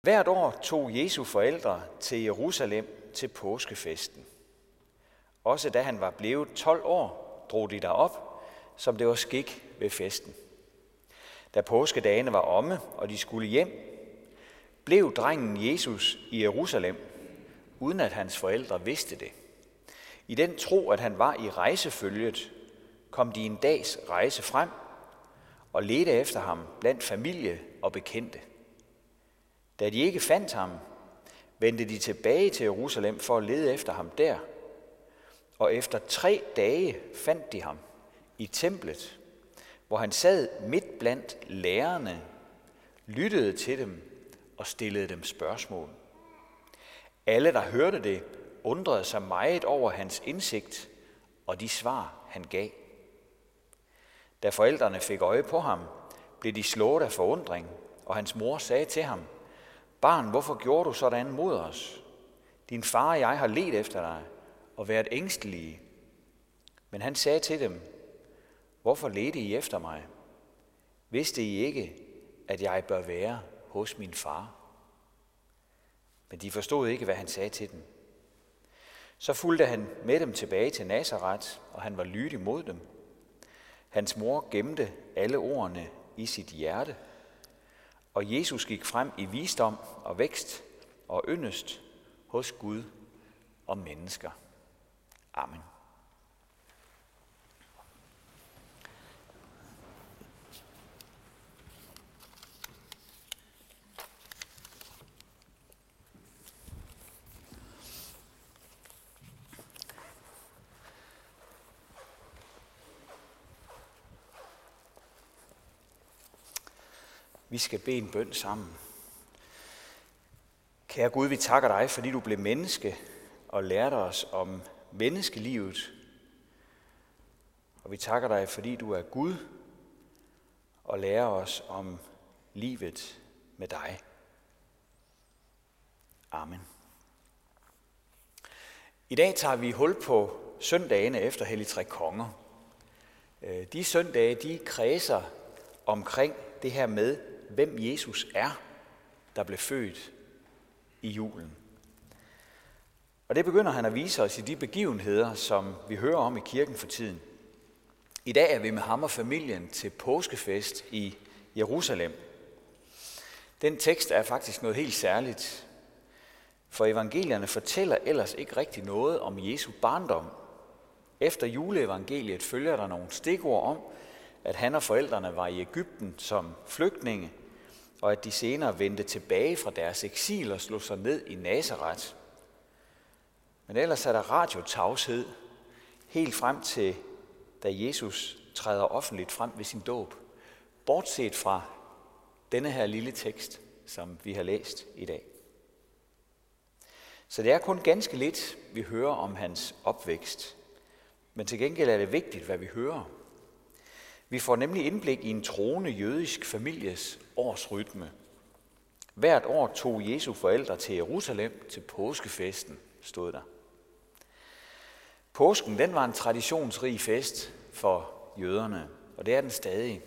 Hvert år tog Jesu forældre til Jerusalem til påskefesten. Også da han var blevet 12 år, drog de derop, som det var skik ved festen. Da påskedagene var omme, og de skulle hjem, blev drengen Jesus i Jerusalem, uden at hans forældre vidste det. I den tro, at han var i rejsefølget, kom de en dags rejse frem og ledte efter ham blandt familie og bekendte. Da de ikke fandt ham, vendte de tilbage til Jerusalem for at lede efter ham der. Og efter 3 dage fandt de ham i templet, hvor han sad midt blandt lærerne, lyttede til dem og stillede dem spørgsmål. Alle, der hørte det, undrede sig meget over hans indsigt og de svar, han gav. Da forældrene fik øje på ham, blev de slået af forundring, og hans mor sagde til ham: "Barn, hvorfor gjorde du sådan mod os? Din far og jeg har ledt efter dig og været ængstelige." Men han sagde til dem: "Hvorfor ledte I efter mig? Vidste I ikke, at jeg bør være hos min far?" Men de forstod ikke, hvad han sagde til dem. Så fulgte han med dem tilbage til Nazaret, og han var lydig mod dem. Hans mor gemte alle ordene i sit hjerte, og Jesus gik frem i visdom og vækst og yndest hos Gud og mennesker. Amen. Vi skal bede en bøn sammen. Kære Gud, vi takker dig, fordi du blev menneske og lærte os om menneskelivet. Og vi takker dig, fordi du er Gud og lærer os om livet med dig. Amen. I dag tager vi hul på søndagene efter Hellig Tre Konger. De søndage, de kredser omkring det her med, hvem Jesus er, der blev født i julen. Og det begynder han at vise os i de begivenheder, som vi hører om i kirken for tiden. I dag er vi med ham og familien til påskefest i Jerusalem. Den tekst er faktisk noget helt særligt, for evangelierne fortæller ellers ikke rigtig noget om Jesu barndom. Efter juleevangeliet følger der nogle stikord om, at han og forældrene var i Egypten som flygtninge, og at de senere vendte tilbage fra deres eksil og slog sig ned i Nazaret. Men ellers er der radiotavshed helt frem til, da Jesus træder offentligt frem ved sin dåb, bortset fra denne her lille tekst, som vi har læst i dag. Så det er kun ganske lidt, vi hører om hans opvækst. Men til gengæld er det vigtigt, hvad vi hører. Vi får nemlig indblik i en troende jødisk families årsrytme. Hvert år tog Jesu forældre til Jerusalem til påskefesten, stod der. Påsken, den var en traditionsrig fest for jøderne, og det er den stadig.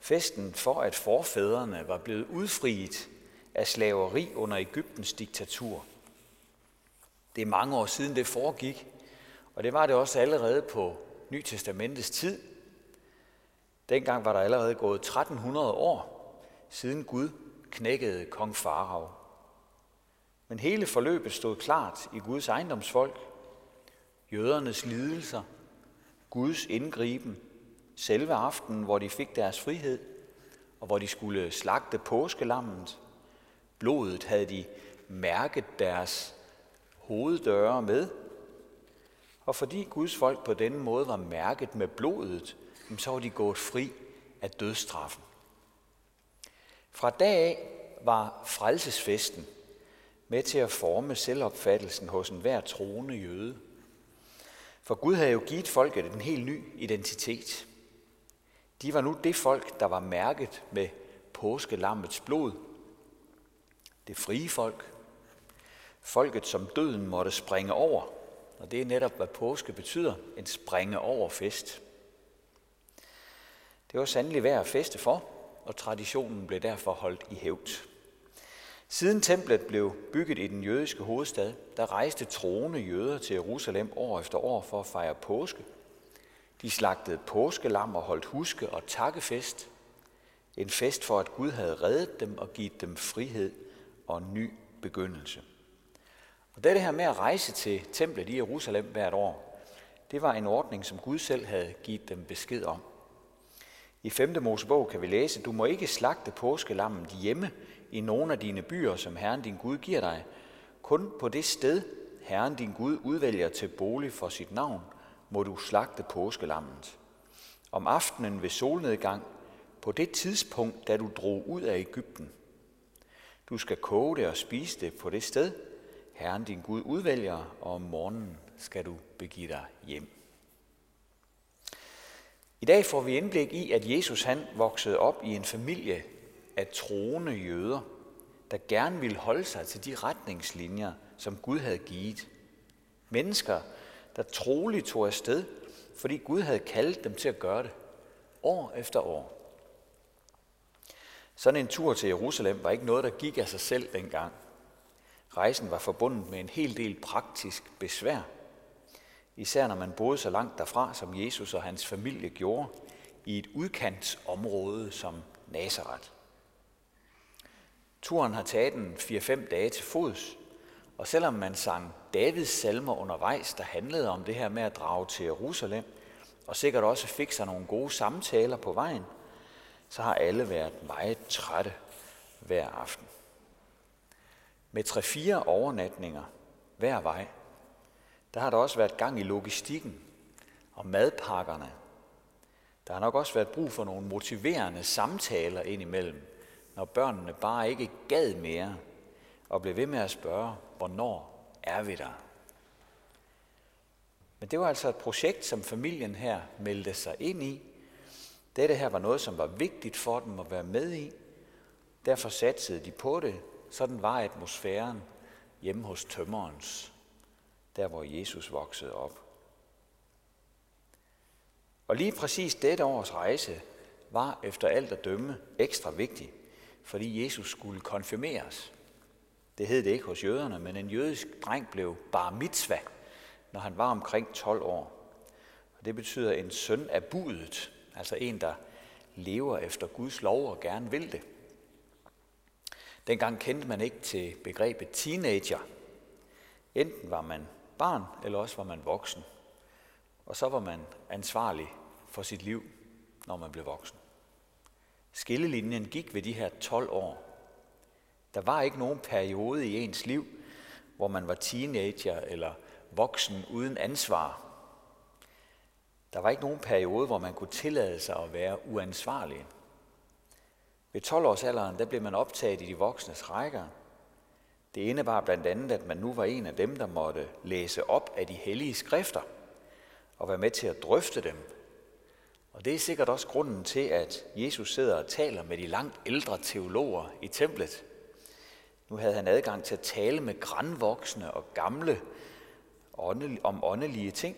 Festen for, at forfædrene var blevet udfriet af slaveri under Egyptens diktatur. Det er mange år siden, det foregik, og det var det også allerede på Nytestamentets tid. Dengang var der allerede gået 1300 år, siden Gud knækkede kong Farao. Men hele forløbet stod klart i Guds ejendomsfolk. Jødernes lidelser, Guds indgriben, selve aftenen, hvor de fik deres frihed, og hvor de skulle slagte påskelammet. Blodet havde de mærket deres hoveddøre med. Og fordi Guds folk på denne måde var mærket med blodet, så var de gået fri af dødsstraffen. Fra dag af var frelsesfesten med til at forme selvopfattelsen hos enhver troende jøde. For Gud havde jo givet folket en helt ny identitet. De var nu det folk, der var mærket med påskelammets blod. Det frie folk. Folket, som døden måtte springe over. Og det er netop, hvad påske betyder. En springe over fest. Det var sandelig værd at feste for, og traditionen blev derfor holdt i hævd. Siden templet blev bygget i den jødiske hovedstad, der rejste troende jøder til Jerusalem år efter år for at fejre påske. De slagtede påskelam og holdt huske- og takkefest. En fest for, at Gud havde reddet dem og givet dem frihed og en ny begyndelse. Og det her med at rejse til templet i Jerusalem hvert år, det var en ordning, som Gud selv havde givet dem besked om. I 5. Mosebog kan vi læse, du må ikke slagte påskelammet hjemme i nogen af dine byer, som Herren din Gud giver dig. Kun på det sted, Herren din Gud udvælger til bolig for sit navn, må du slagte påskelammet. Om aftenen ved solnedgang, på det tidspunkt, da du drog ud af Egypten. Du skal koge det og spise det på det sted, Herren din Gud udvælger, og om morgenen skal du begive dig hjem. I dag får vi indblik i, at Jesus han voksede op i en familie af troende jøder, der gerne ville holde sig til de retningslinjer, som Gud havde givet. Mennesker, der troligt tog afsted, fordi Gud havde kaldt dem til at gøre det, år efter år. Sådan en tur til Jerusalem var ikke noget, der gik af sig selv dengang. Rejsen var forbundet med en hel del praktisk besvær. Især når man boede så langt derfra, som Jesus og hans familie gjorde, i et udkantsområde som Nazareth. Turen har taget en 4-5 dage til fods, og selvom man sang Davids salmer undervejs, der handlede om det her med at drage til Jerusalem, og sikkert også fik sig nogle gode samtaler på vejen, så har alle været meget trætte hver aften. Med 3-4 overnatninger hver vej, der har der også været gang i logistikken og madpakkerne. Der har nok også været brug for nogle motiverende samtaler indimellem, når børnene bare ikke gad mere og blev ved med at spørge, hvornår er vi der? Men det var altså et projekt, som familien her meldte sig ind i. Dette her var noget, som var vigtigt for dem at være med i. Derfor satsede de på det. Sådan var atmosfæren hjemme hos tømmerens, der hvor Jesus voksede op. Og lige præcis dette års rejse var efter alt at dømme ekstra vigtig, fordi Jesus skulle konfirmeres. Det hed det ikke hos jøderne, men en jødisk dreng blev bar mitzvah, når han var omkring 12 år. Og det betyder en søn af budet, altså en, der lever efter Guds lov og gerne vil det. Dengang kendte man ikke til begrebet teenager. Enten var man barn, eller også var man voksen. Og så var man ansvarlig for sit liv, når man blev voksen. Skillelinjen gik ved de her 12 år. Der var ikke nogen periode i ens liv, hvor man var teenager eller voksen uden ansvar. Der var ikke nogen periode, hvor man kunne tillade sig at være uansvarlig. Ved 12-årsalderen, der blev man optaget i de voksnes rækker. Det indebar blandt andet, at man nu var en af dem, der måtte læse op af de hellige skrifter og være med til at drøfte dem. Og det er sikkert også grunden til, at Jesus sidder og taler med de langt ældre teologer i templet. Nu havde han adgang til at tale med grandvoksne og gamle om åndelige ting.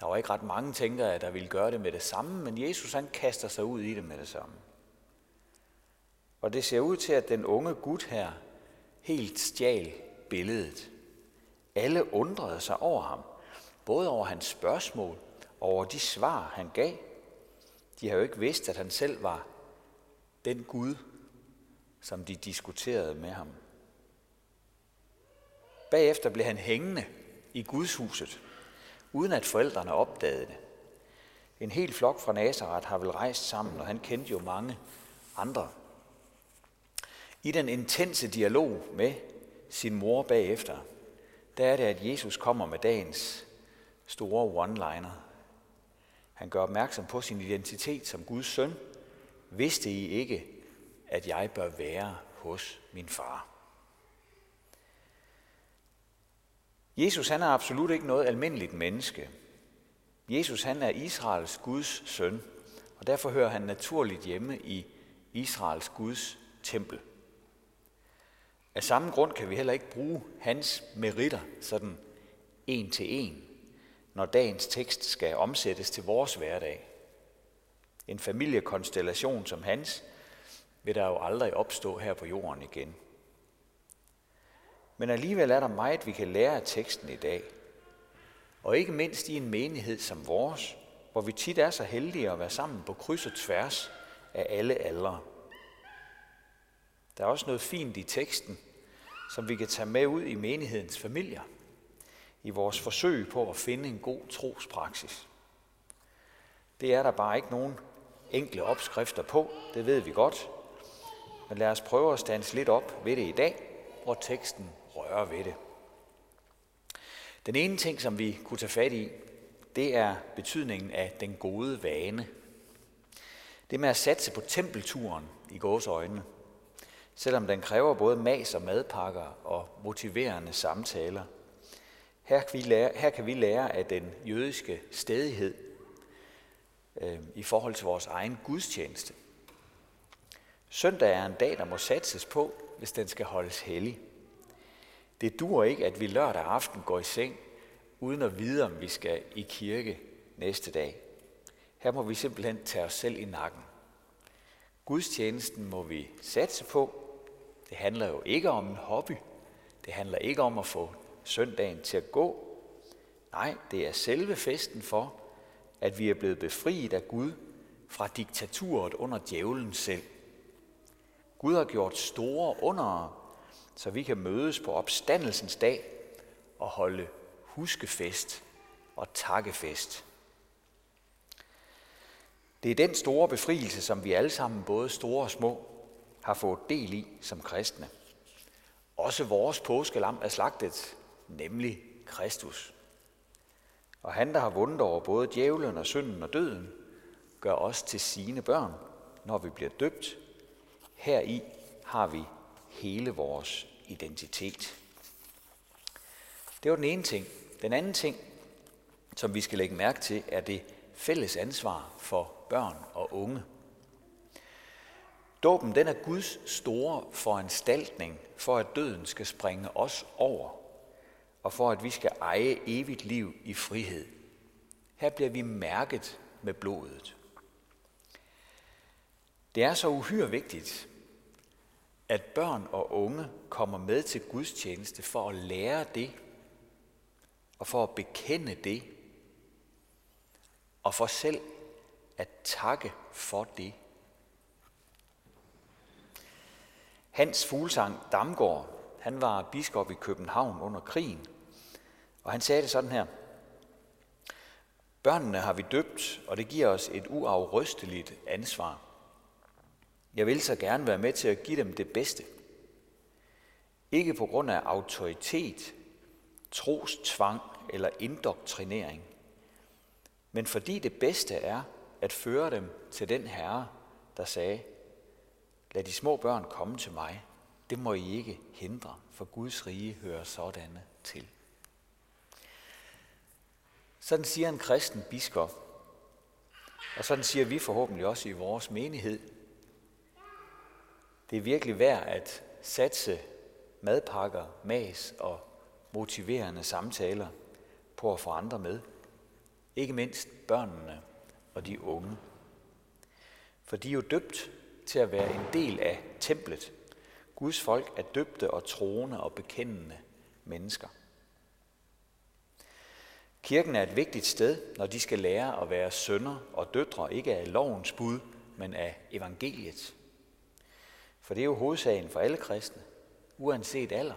Der var ikke ret mange tænkere, der ville gøre det med det samme, men Jesus han kaster sig ud i det med det samme. Og det ser ud til, at den unge gut her helt stjal billedet. Alle undrede sig over ham, både over hans spørgsmål, over de svar, han gav. De har jo ikke vidst, at han selv var den Gud, som de diskuterede med ham. Bagefter blev han hængende i gudshuset, uden at forældrene opdagede det. En hel flok fra Nazareth har vel rejst sammen, og han kendte jo mange andre. I den intense dialog med sin mor bagefter, der er det, at Jesus kommer med dagens store one-liner. Han gør opmærksom på sin identitet som Guds søn. Vidste I ikke, at jeg bør være hos min far? Jesus han er absolut ikke noget almindeligt menneske. Jesus han er Israels Guds søn, og derfor hører han naturligt hjemme i Israels Guds tempel. Af samme grund kan vi heller ikke bruge hans meritter sådan en til en, når dagens tekst skal omsættes til vores hverdag. En familiekonstellation som hans vil der jo aldrig opstå her på jorden igen. Men alligevel er der meget, vi kan lære af teksten i dag. Og ikke mindst i en menighed som vores, hvor vi tit er så heldige at være sammen på kryds og tværs af alle aldre. Der er også noget fint i teksten, som vi kan tage med ud i menighedens familier, i vores forsøg på at finde en god trospraksis. Det er der bare ikke nogen enkle opskrifter på, det ved vi godt. Men lad os prøve at standse lidt op ved det i dag, hvor teksten rører ved det. Den ene ting, som vi kunne tage fat i, det er betydningen af den gode vane. Det med at satse på tempelturen i gåseøjne, selvom den kræver både mas og madpakker og motiverende samtaler. Her kan vi lære af den jødiske stædighed i forhold til vores egen gudstjeneste. Søndag er en dag, der må satses på, hvis den skal holdes hellig. Det duer ikke, at vi lørdag aften går i seng, uden at vide, om vi skal i kirke næste dag. Her må vi simpelthen tage os selv i nakken. Gudstjenesten må vi satse på. Det handler jo ikke om en hobby. Det handler ikke om at få søndagen til at gå. Nej, det er selve festen for, at vi er blevet befriet af Gud fra diktaturet under djævlen selv. Gud har gjort store undere, så vi kan mødes på opstandelsens dag og holde huskefest og takkefest. Det er den store befrielse, som vi alle sammen, både store og små, har fået del i som kristne. Også vores påskelam er slagtet, nemlig Kristus. Og han, der har vundet over både djævlen og synden og døden, gør os til sine børn, når vi bliver døbt. Heri har vi hele vores identitet. Det var den ene ting. Den anden ting, som vi skal lægge mærke til, er det fælles ansvar for børn og unge. Dåben, den er Guds store foranstaltning for, at døden skal springe os over, og for, at vi skal eje evigt liv i frihed. Her bliver vi mærket med blodet. Det er så uhyre vigtigt, at børn og unge kommer med til gudstjeneste for at lære det, og for at bekende det, og for selv at takke for det. Hans Fuglsang Damgaard, han var biskop i København under krigen, og han sagde det sådan her: børnene har vi døbt, og det giver os et uafrysteligt ansvar. Jeg vil så gerne være med til at give dem det bedste. Ikke på grund af autoritet, trostvang eller indoktrinering, men fordi det bedste er at føre dem til den Herre, der sagde: lad de små børn komme til mig, det må I ikke hindre, for Guds rige hører sådanne til. Sådan siger en kristen biskop, og sådan siger vi forhåbentlig også i vores menighed. Det er virkelig værd at satse madpakker, mas og motiverende samtaler på at få andre med. Ikke mindst børnene og de unge. For de er jo døbt til at være en del af templet. Guds folk er døbte og troende og bekendende mennesker. Kirken er et vigtigt sted, når de skal lære at være sønner og døtre, ikke af lovens bud, men af evangeliet. For det er jo hovedsagen for alle kristne, uanset alder.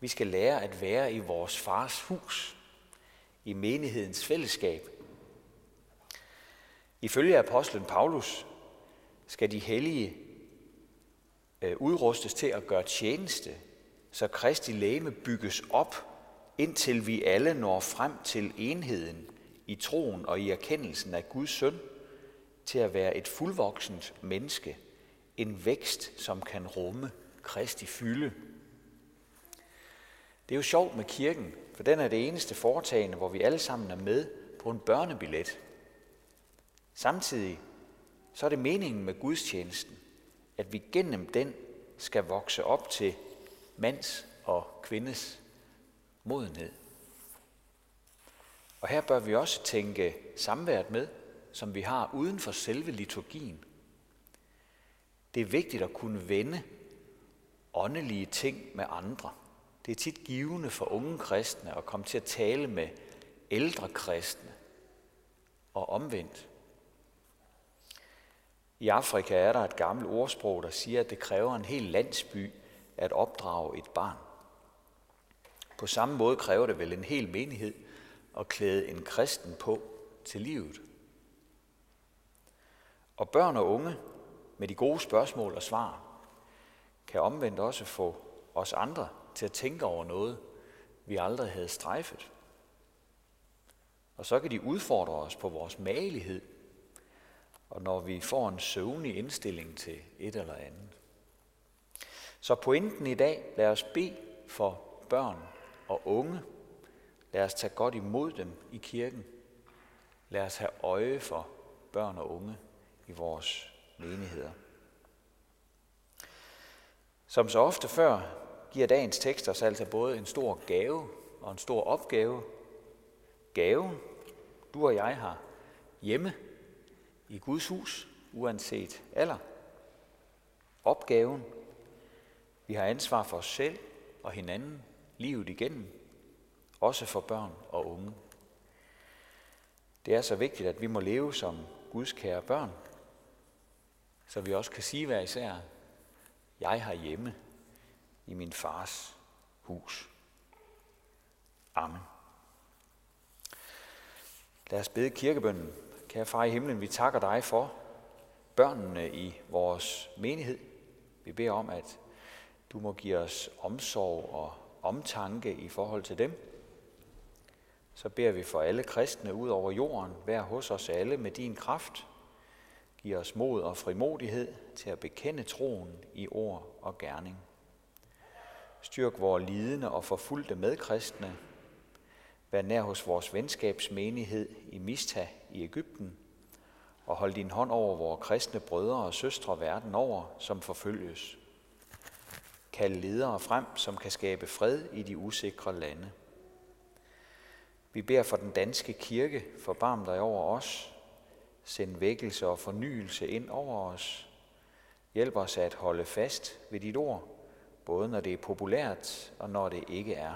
Vi skal lære at være i vores fars hus, i menighedens fællesskab. Ifølge apostlen Paulus skal de hellige udrustes til at gøre tjeneste, så Kristi legeme bygges op, indtil vi alle når frem til enheden i troen og i erkendelsen af Guds søn, til at være et fuldvoksent menneske, en vækst, som kan rumme Kristi fylde. Det er jo sjovt med kirken, for den er det eneste foretagende, hvor vi alle sammen er med på en børnebillet. Samtidig så er det meningen med gudstjenesten, at vi gennem den skal vokse op til mands og kvindes modenhed. Og her bør vi også tænke samværet med, som vi har uden for selve liturgien. Det er vigtigt at kunne vende åndelige ting med andre. Det er tit givende for unge kristne at komme til at tale med ældre kristne og omvendt. I Afrika er der et gammelt ordsprog, der siger, at det kræver en hel landsby at opdrage et barn. På samme måde kræver det vel en hel menighed at klæde en kristen på til livet. Og børn og unge med de gode spørgsmål og svar kan omvendt også få os andre til at tænke over noget, vi aldrig havde strejfet. Og så kan de udfordre os på vores magelighed, og når vi får en søvnig indstilling til et eller andet. Så pointen i dag, lad os bede for børn og unge. Lad os tage godt imod dem i kirken. Lad os have øje for børn og unge i vores menigheder. Som så ofte før, giver dagens tekst os altså både en stor gave og en stor opgave. Gaven, du og jeg har hjemme i Guds hus, uanset alder. Opgaven, vi har ansvar for os selv og hinanden, livet igennem, også for børn og unge. Det er så vigtigt, at vi må leve som Guds kære børn, så vi også kan sige hver især, jeg har hjemme i min fars hus. Amen. Lad os bede kirkebønnen. Kære far i himlen, vi takker dig for børnene i vores menighed. Vi beder om, at du må give os omsorg og omtanke i forhold til dem. Så beder vi for alle kristne ud over jorden. Vær hos os alle med din kraft. Giv os mod og frimodighed til at bekende troen i ord og gerning. Styrk vores lidende og forfulgte medkristne. Vær nær hos vores venskabsmenighed i Mista i Egypten, og hold din hånd over vores kristne brødre og søstre verden over, som forfølges. Kald ledere frem, som kan skabe fred i de usikre lande. Vi beder for den danske kirke, forbarm dig over os. Send vækkelse og fornyelse ind over os. Hjælp os at holde fast ved dit ord, både når det er populært og når det ikke er.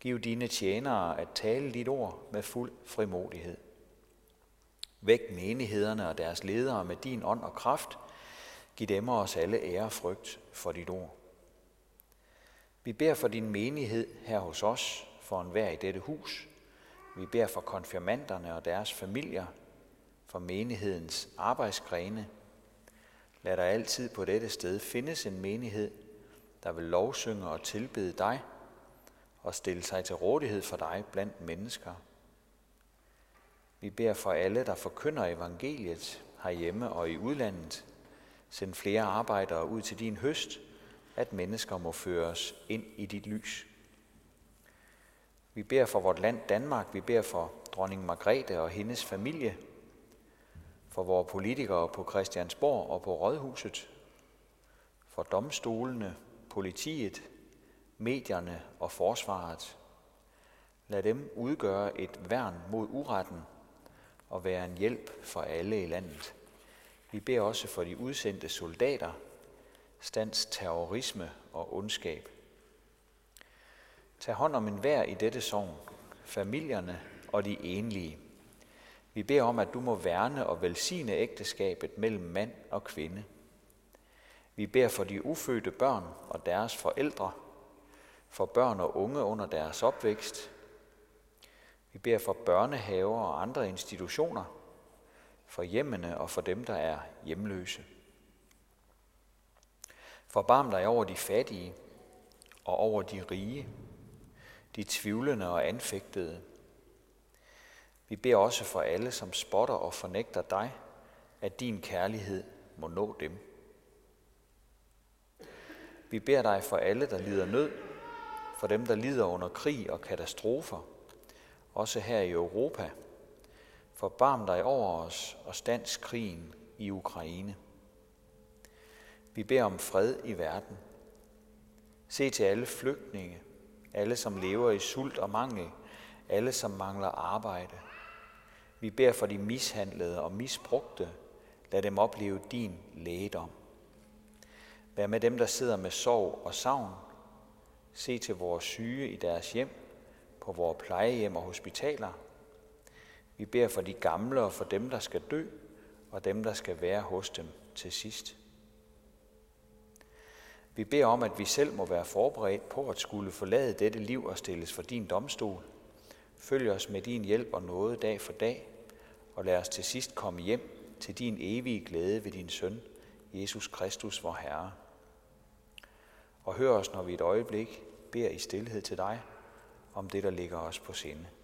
Giv dine tjenere at tale dit ord med fuld frimodighed. Væk menighederne og deres ledere med din ånd og kraft. Giv dem og os alle ære og frygt for dit ord. Vi beder for din menighed her hos os, for enhver i dette hus. Vi beder for konfirmanderne og deres familier, for menighedens arbejdsgrene. Lad der altid på dette sted findes en menighed, der vil lovsynge og tilbede dig, og stille sig til rådighed for dig blandt mennesker. Vi beder for alle, der forkynder evangeliet herhjemme og i udlandet. Send flere arbejdere ud til din høst, at mennesker må føres ind i dit lys. Vi beder for vort land Danmark, vi beder for dronning Margrethe og hendes familie, for vores politikere på Christiansborg og på Rådhuset, for domstolene, politiet, medierne og forsvaret. Lad dem udgøre et værn mod uretten og være en hjælp for alle i landet. Vi beder også for de udsendte soldater, stands terrorisme og ondskab. Tag hånd om enhver i dette sogn, familierne og de enlige. Vi beder om, at du må værne og velsigne ægteskabet mellem mand og kvinde. Vi beder for de ufødte børn og deres forældre, for børn og unge under deres opvækst. Vi beder for børnehaver og andre institutioner, for hjemmene og for dem, der er hjemløse. Forbarm dig over de fattige og over de rige, de tvivlende og anfægtede. Vi beder også for alle, som spotter og fornægter dig, at din kærlighed må nå dem. Vi beder dig for alle, der lider nød, for dem, der lider under krig og katastrofer, også her i Europa. Forbarm dig over os og stands krigen i Ukraine. Vi beder om fred i verden. Se til alle flygtninge, alle som lever i sult og mangel, alle som mangler arbejde. Vi beder for de mishandlede og misbrugte. Lad dem opleve din lægedom. Vær med dem, der sidder med sorg og savn. Se til vores syge i deres hjem, på vores plejehjem og hospitaler. Vi beder for de gamle og for dem, der skal dø, og dem, der skal være hos dem til sidst. Vi beder om, at vi selv må være forberedt på at skulle forlade dette liv og stilles for din domstol. Følg os med din hjælp og nåde dag for dag, og lad os til sidst komme hjem til din evige glæde ved din søn, Jesus Kristus, vor Herre. Og hør os, når vi et øjeblik beder i stilhed til dig, om det, der ligger os på sinde.